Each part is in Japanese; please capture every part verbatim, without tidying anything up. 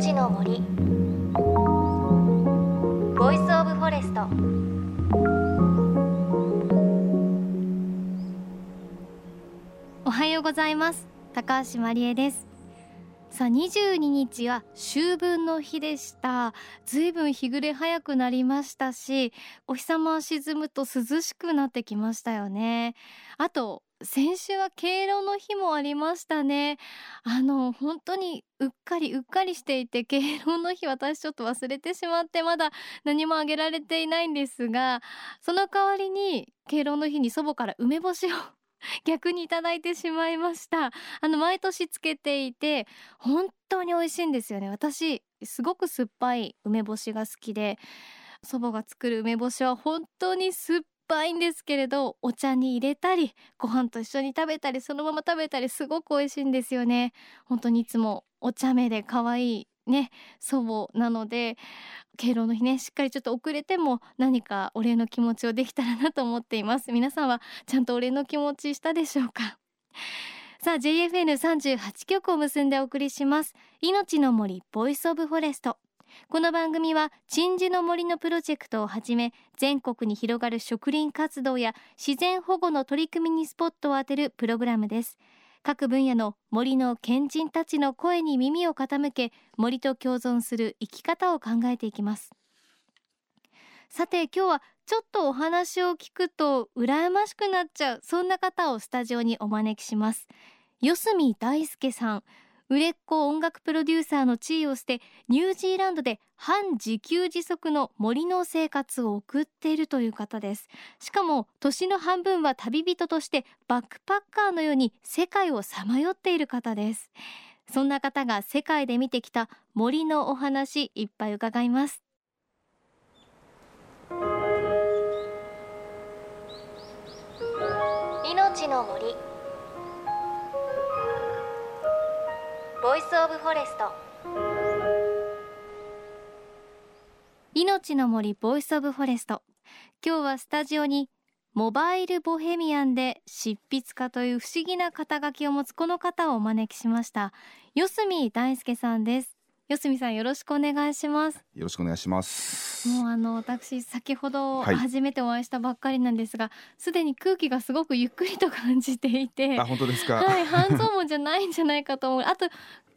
ちの森ボイスオブフォレスト。おはようございます。高橋真理恵です。さあにじゅうににちは秋分の日でした。ずいぶん日暮れ早くなりましたし、お日様を沈むと涼しくなってきましたよね。あと先週は敬老の日もありましたね。あの本当にうっかりうっかりしていて、敬老の日私ちょっと忘れてしまって、まだ何もあげられていないんですが、その代わりに敬老の日に祖母から梅干しを逆にいただいてしまいました。あの毎年つけていて本当に美味しいんですよね。私すごく酸っぱい梅干しが好きで、祖母が作る梅干しは本当に酸っぱいいっぱいんですけれど、お茶に入れたりご飯と一緒に食べたりそのまま食べたり、すごく美味しいんですよね。本当にいつもお茶目で可愛いね祖母なので、敬老の日ね、しっかりちょっと遅れても何かお礼の気持ちをできたらなと思っています。皆さんはちゃんとお礼の気持ちしたでしょうか。さあ ジェイエフエヌさんじゅうはち 局を結んでお送りします。命の森ボイスオブフォレスト。この番組は鎮守の森のプロジェクトをはじめ、全国に広がる植林活動や自然保護の取り組みにスポットを当てるプログラムです。各分野の森の賢人たちの声に耳を傾け、森と共存する生き方を考えていきます。さて今日はちょっとお話を聞くと羨ましくなっちゃう、そんな方をスタジオにお招きします。四角大介さん、売れっ子音楽プロデューサーの地位を捨て、ニュージーランドで半自給自足の森の生活を送っているという方です。しかも年の半分は旅人としてバックパッカーのように世界をさまよっている方です。そんな方が世界で見てきた森のお話、いっぱい伺います。命の森ボイスオブフォレスト。命の森ボイスオブフォレスト。今日はスタジオにモバイルボヘミアンで執筆家という不思議な肩書きを持つこの方をお招きしました。四角大介さんです。四角さん、よろしくお願いします。よろしくお願いします。もうあの私先ほど初めてお会いしたばっかりなんですが、すで、はい、に空気がすごくゆっくりと感じていて。あ、本当ですか。はい、半蔵門じゃないんじゃないかと思う。あと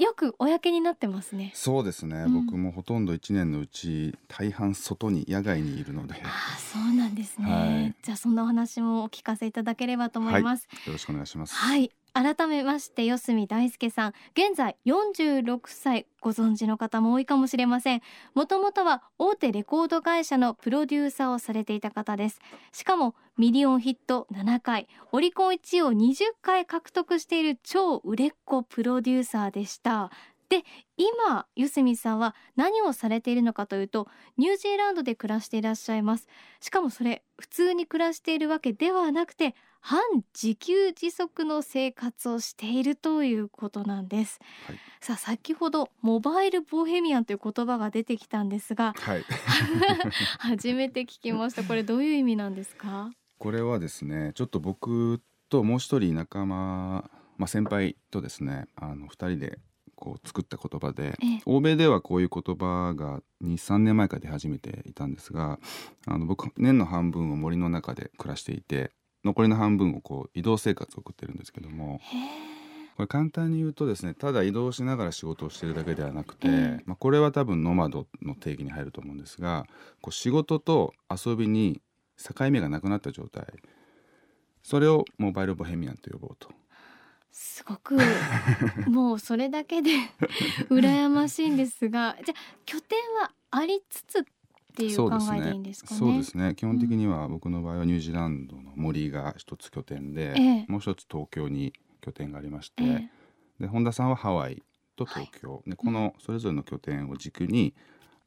よくお焼けになってますね。そうですね、うん、僕もほとんどいちねんのうち大半外に野外にいるので。あ、そうなんですね、はい、じゃあそんなお話もお聞かせいただければと思います、はい、よろしくお願いします。はい、改めまして四角大介さん、現在よんじゅうろくさい、ご存知の方も多いかもしれません。もともとは大手レコード会社のプロデューサーをされていた方です。しかもミリオンヒットななかい、オリコンいちいをにじゅっかい獲得している超売れっ子プロデューサーでした。で、今四角さんは何をされているのかというと、ニュージーランドで暮らしていらっしゃいます。しかもそれ普通に暮らしているわけではなくて、半自給自足の生活をしているということなんです、はい、さあ先ほどモバイルボヘミアンという言葉が出てきたんですが、はい、初めて聞きました。これどういう意味なんですか。これはですね、ちょっと僕ともう一人仲間、まあ、先輩とですね、あのふたりでこう作った言葉で、欧米ではこういう言葉が にさんねんまえから出始めていたんですが、あの僕年の半分を森の中で暮らしていて、残りの半分をこう移動生活を送ってるんですけども、これ簡単に言うとですね、ただ移動しながら仕事をしているだけではなくて、まあ、これは多分ノマドの定義に入ると思うんですが、こう仕事と遊びに境目がなくなった状態、それをモバイルボヘミアンと呼ぼうと。すごくもうそれだけで羨ましいんですが、じゃあ拠点はありつつっていう考えでいいんですかね。そうですね、基本的には僕の場合はニュージーランドの森が一つ拠点で、ええ、もう一つ東京に拠点がありまして、ええ、で本田さんはハワイと東京、はい、でこのそれぞれの拠点を軸に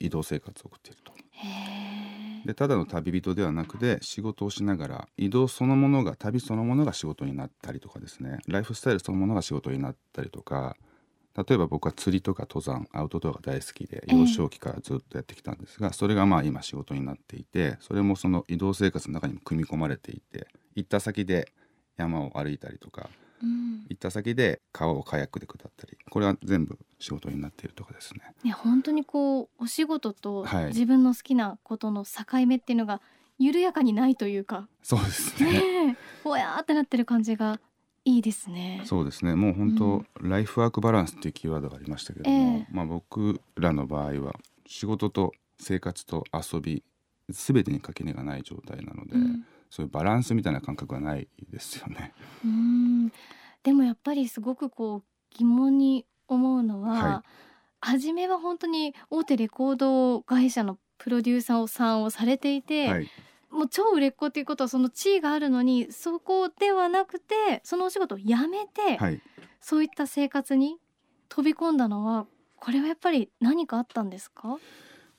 移動生活を送っていると、ええ、でただの旅人ではなくて、仕事をしながら移動そのものが、旅そのものが仕事になったりとかですね、ライフスタイルそのものが仕事になったりとか、例えば僕は釣りとか登山、アウトドアが大好きで幼少期からずっとやってきたんですが、えー、それがまあ今仕事になっていて、それもその移動生活の中にも組み込まれていて、行った先で山を歩いたりとか、うん、行った先で川をカヤックで下ったり、これは全部仕事になっているとかですね。いや本当にこうお仕事と自分の好きなことの境目っていうのが緩やかにないというか、そうですね、ね、ぼやーってなってる感じがいいですね。そうですね、もう本当、うん、ライフワークバランスっていうキーワードがありましたけども、えーまあ、僕らの場合は仕事と生活と遊び全てに垣根がない状態なので、うん、そういうバランスみたいな感覚はないですよね。うーん、でもやっぱりすごくこう疑問に思うのは、はい、初めは本当に大手レコード会社のプロデューサーさんをされていて、はい、もう超売れっ子ということはその地位があるのに、そこではなくてそのお仕事を辞めて、はい、そういった生活に飛び込んだのは、これはやっぱり何かあったんですか？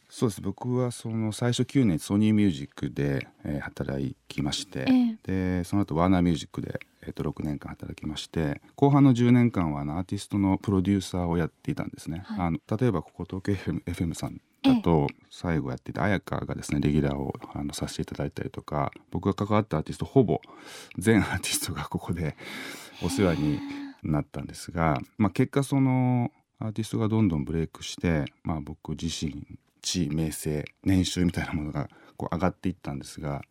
そうです。僕はその最初きゅうねんソニーミュージックで、えー、働きまして、ええ、でその後ワーナーミュージックで、えー、とろくねんかん働きまして、後半のじゅうねんかんはあのアーティストのプロデューサーをやっていたんですね、はい、あの例えばここ東京 エフエム, エフエム さんだと最後やっていた綾香がですねレギュラーをあのさせていただいたりとか、僕が関わったアーティストほぼ全アーティストがここでお世話になったんですが、まあ、結果そのアーティストがどんどんブレイクして、まあ、僕自身地位名声年収みたいなものがこう上がっていったんですが、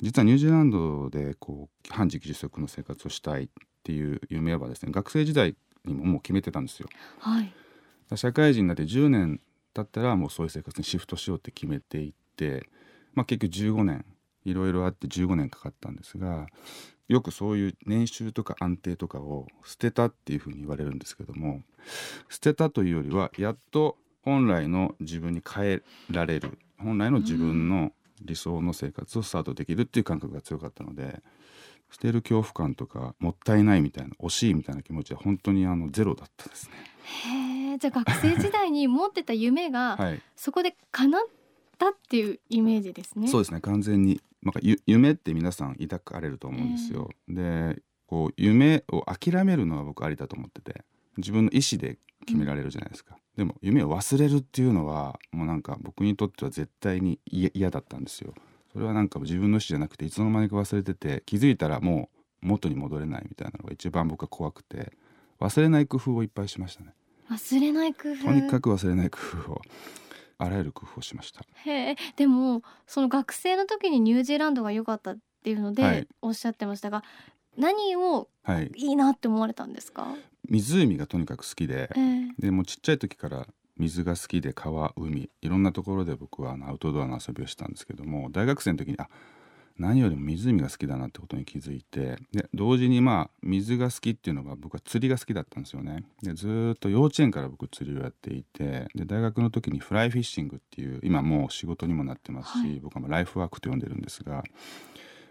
実はニュージーランドでこう半自給自足の生活をしたいっていう夢はですね、学生時代にももう決めてたんですよ、はい、社会人になってじゅうねん経ったらもうそういう生活にシフトしようって決めていって、まあ、結局じゅうごねんいろいろあってじゅうごねんかかったんですが、よくそういう年収とか安定とかを捨てたっていうふうに言われるんですけども、捨てたというよりはやっと本来の自分に変えられる、本来の自分の理想の生活をスタートできるっていう感覚が強かったので、捨てる恐怖感とかもったいないみたいな、惜しいみたいな気持ちは本当にあのゼロだったですね。へー、じゃあ学生時代に持ってた夢が、はい、そこで叶ったっていうイメージですね。そうですね、完全になんか夢って皆さん抱かれると思うんですよ。で、こう夢を諦めるのは僕ありだと思ってて、自分の意思で決められるじゃないですか、うん、でも夢を忘れるっていうのはもうなんか僕にとっては絶対に嫌だったんですよ。それはなんか自分の意思じゃなくていつの間にか忘れてて、気づいたらもう元に戻れないみたいなのが一番僕は怖くて、忘れない工夫をいっぱいしましたね。忘れない工夫、とにかく忘れない工夫を、あらゆる工夫をしました。へえ、でもその学生の時にニュージーランドが良かったっていうのでおっしゃってましたが、はい、何をいいなって思われたんですか？はい、湖がとにかく好きで、えー、でもうちっちゃい時から水が好きで、川、海、いろんなところで僕はアウトドアの遊びをしたんですけども、大学生の時にあ何よりも湖が好きだなってことに気づいて、で同時にまあ水が好きっていうのは僕は釣りが好きだったんですよね。でずっと幼稚園から僕釣りをやっていて、で大学の時にフライフィッシングっていう、今もう仕事にもなってますし、はい、僕はまあライフワークと呼んでるんですが、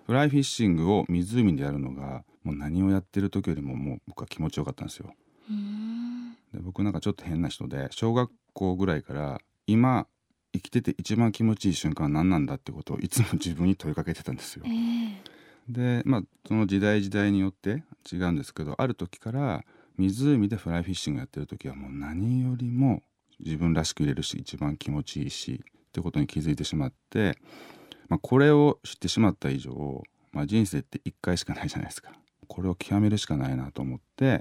フライフィッシングを湖でやるのがもう何をやってる時よりももう僕は気持ちよかったんですよ。うーん、で僕なんかちょっと変な人で、小学校ぐらいから今生きてて一番気持ちいい瞬間は何なんだってことをいつも自分に問いかけてたんですよ、えー、で、まあ、その時代時代によって違うんですけど、ある時から湖でフライフィッシングやってる時はもう何よりも自分らしくいれるし一番気持ちいいしってことに気づいてしまって、まあ、これを知ってしまった以上、まあ、人生っていっかいしかないじゃないですか。これを極めるしかないなと思って、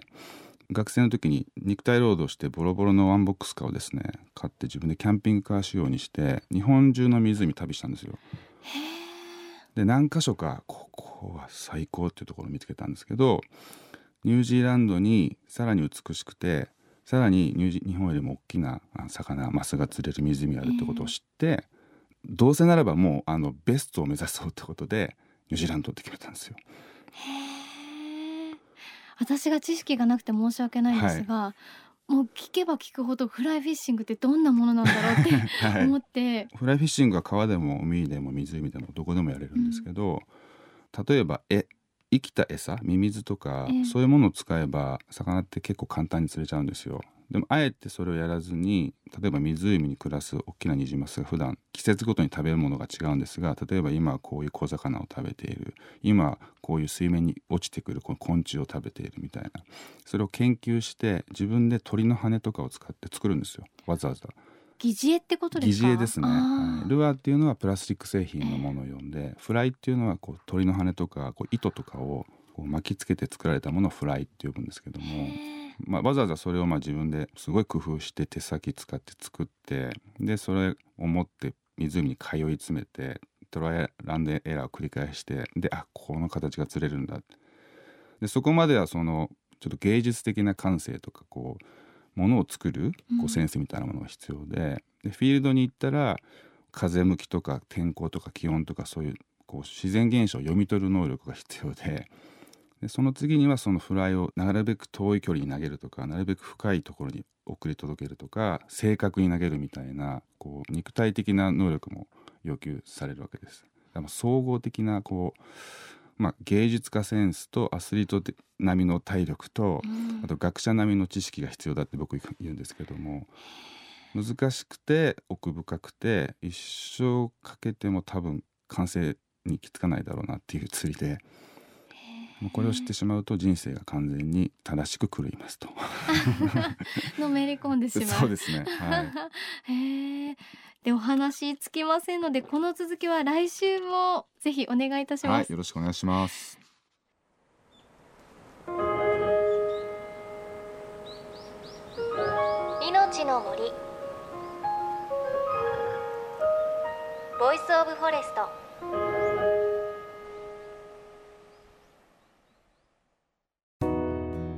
学生の時に肉体労働してボロボロのワンボックスカーをですね買って、自分でキャンピングカー仕様にして日本中の湖旅したんですよ。へー、で何箇所かここは最高っていうところを見つけたんですけど、ニュージーランドにさらに美しくてさらにニュージ日本よりも大きな魚マスが釣れる湖があるってことを知って、どうせならばもうあのベストを目指そうってことでニュージーランドって決めたんですよ。へー、私が知識がなくて申し訳ないんですが、はい、もう聞けば聞くほどフライフィッシングってどんなものなんだろうって思って、はい、フライフィッシングは川でも海でも湖でもどこでもやれるんですけど、うん、例えばえ生きた餌、ミミズとかそういうものを使えば魚って結構簡単に釣れちゃうんですよ。でもあえてそれをやらずに、例えば湖に暮らす大きなニジマスが普段季節ごとに食べるものが違うんですが、例えば今はこういう小魚を食べている、今はこういう水面に落ちてくるこの昆虫を食べているみたいな、それを研究して自分で鳥の羽とかを使って作るんですよ、わざわざ。擬似餌ってことですか？擬似餌ですね、はい、ルアーっていうのはプラスチック製品のものを呼んで、えー、フライっていうのはこう鳥の羽とかこう糸とかをこう巻きつけて作られたものをフライって呼ぶんですけども、まあ、わざわざそれをまあ自分ですごい工夫して手先使って作って、でそれを持って湖に通い詰めてトライアンドエラーを繰り返して、であこの形が釣れるんだ、でそこまではそのちょっと芸術的な感性とかこう物を作るこうセンスみたいなものが必要 で,、うん、でフィールドに行ったら風向きとか天候とか気温とかそうい う, こう自然現象を読み取る能力が必要 で, でその次にはそのフライをなるべく遠い距離に投げるとか、なるべく深いところに送り届けるとか、正確に投げるみたいなこう肉体的な能力も要求されるわけです。だから総合的なこうまあ、芸術家センスとアスリート並みの体力と、うん、あと学者並みの知識が必要だって僕言うんですけども、難しくて奥深くて一生かけても多分完成に行き着かないだろうなっていう釣りで、もうこれを知ってしまうと人生が完全に正しく狂いますとのめり込んでしまうそうですね、はい、へえ。でお話つきませんので、この続きは来週もぜひお願いいたします、はい、よろしくお願いします。命の森ボイスオブフォレスト。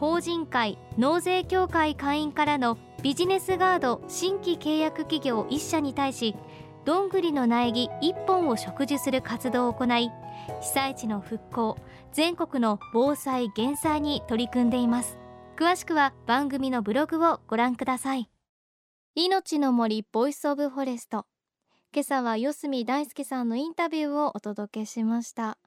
法人会、納税協会会員からのビジネスガード新規契約企業いっしゃに対し、どんぐりの苗木いっぽんを植樹する活動を行い、被災地の復興、全国の防災減災に取り組んでいます。詳しくは番組のブログをご覧ください。命の森ボイスオブフォレスト、今朝は四角大介さんのインタビューをお届けしました。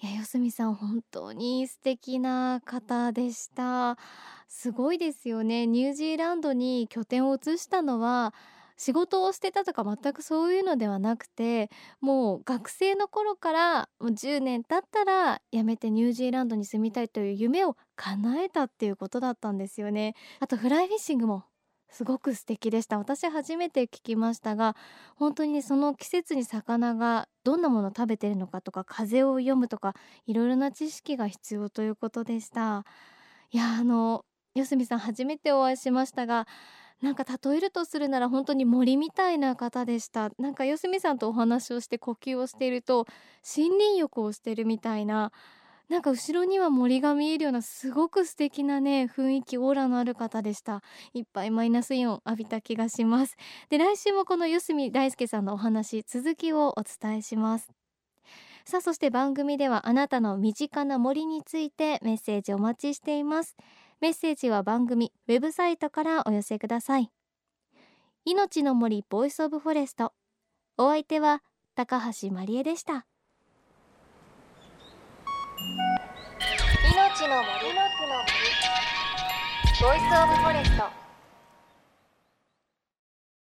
いや、四角さん本当に素敵な方でした。すごいですよね。ニュージーランドに拠点を移したのは仕事をしてたとか全くそういうのではなくて、もう学生の頃からもうじゅうねん経ったら辞めてニュージーランドに住みたいという夢を叶えたっていうことだったんですよね。あとフライフィッシングもすごく素敵でした。私初めて聞きましたが、本当に、ね、その季節に魚がどんなものを食べてるのかとか、風を読むとか、いろいろな知識が必要ということでした。いや、あの四角さん初めてお会いしましたが、なんか例えるとするなら本当に森みたいな方でした。なんか四角さんとお話をして呼吸をしていると森林浴をしているみたいな、なんか後ろには森が見えるような、すごく素敵なね、雰囲気、オーラのある方でした。いっぱいマイナスイオン浴びた気がします。で来週もこの四角大介さんのお話続きをお伝えします。さあ、そして番組ではあなたの身近な森についてメッセージお待ちしています。メッセージは番組ウェブサイトからお寄せください。命の森ボイスオブフォレスト、お相手は高橋まりえでした。命の森の木の木ボイスオブフォレスト。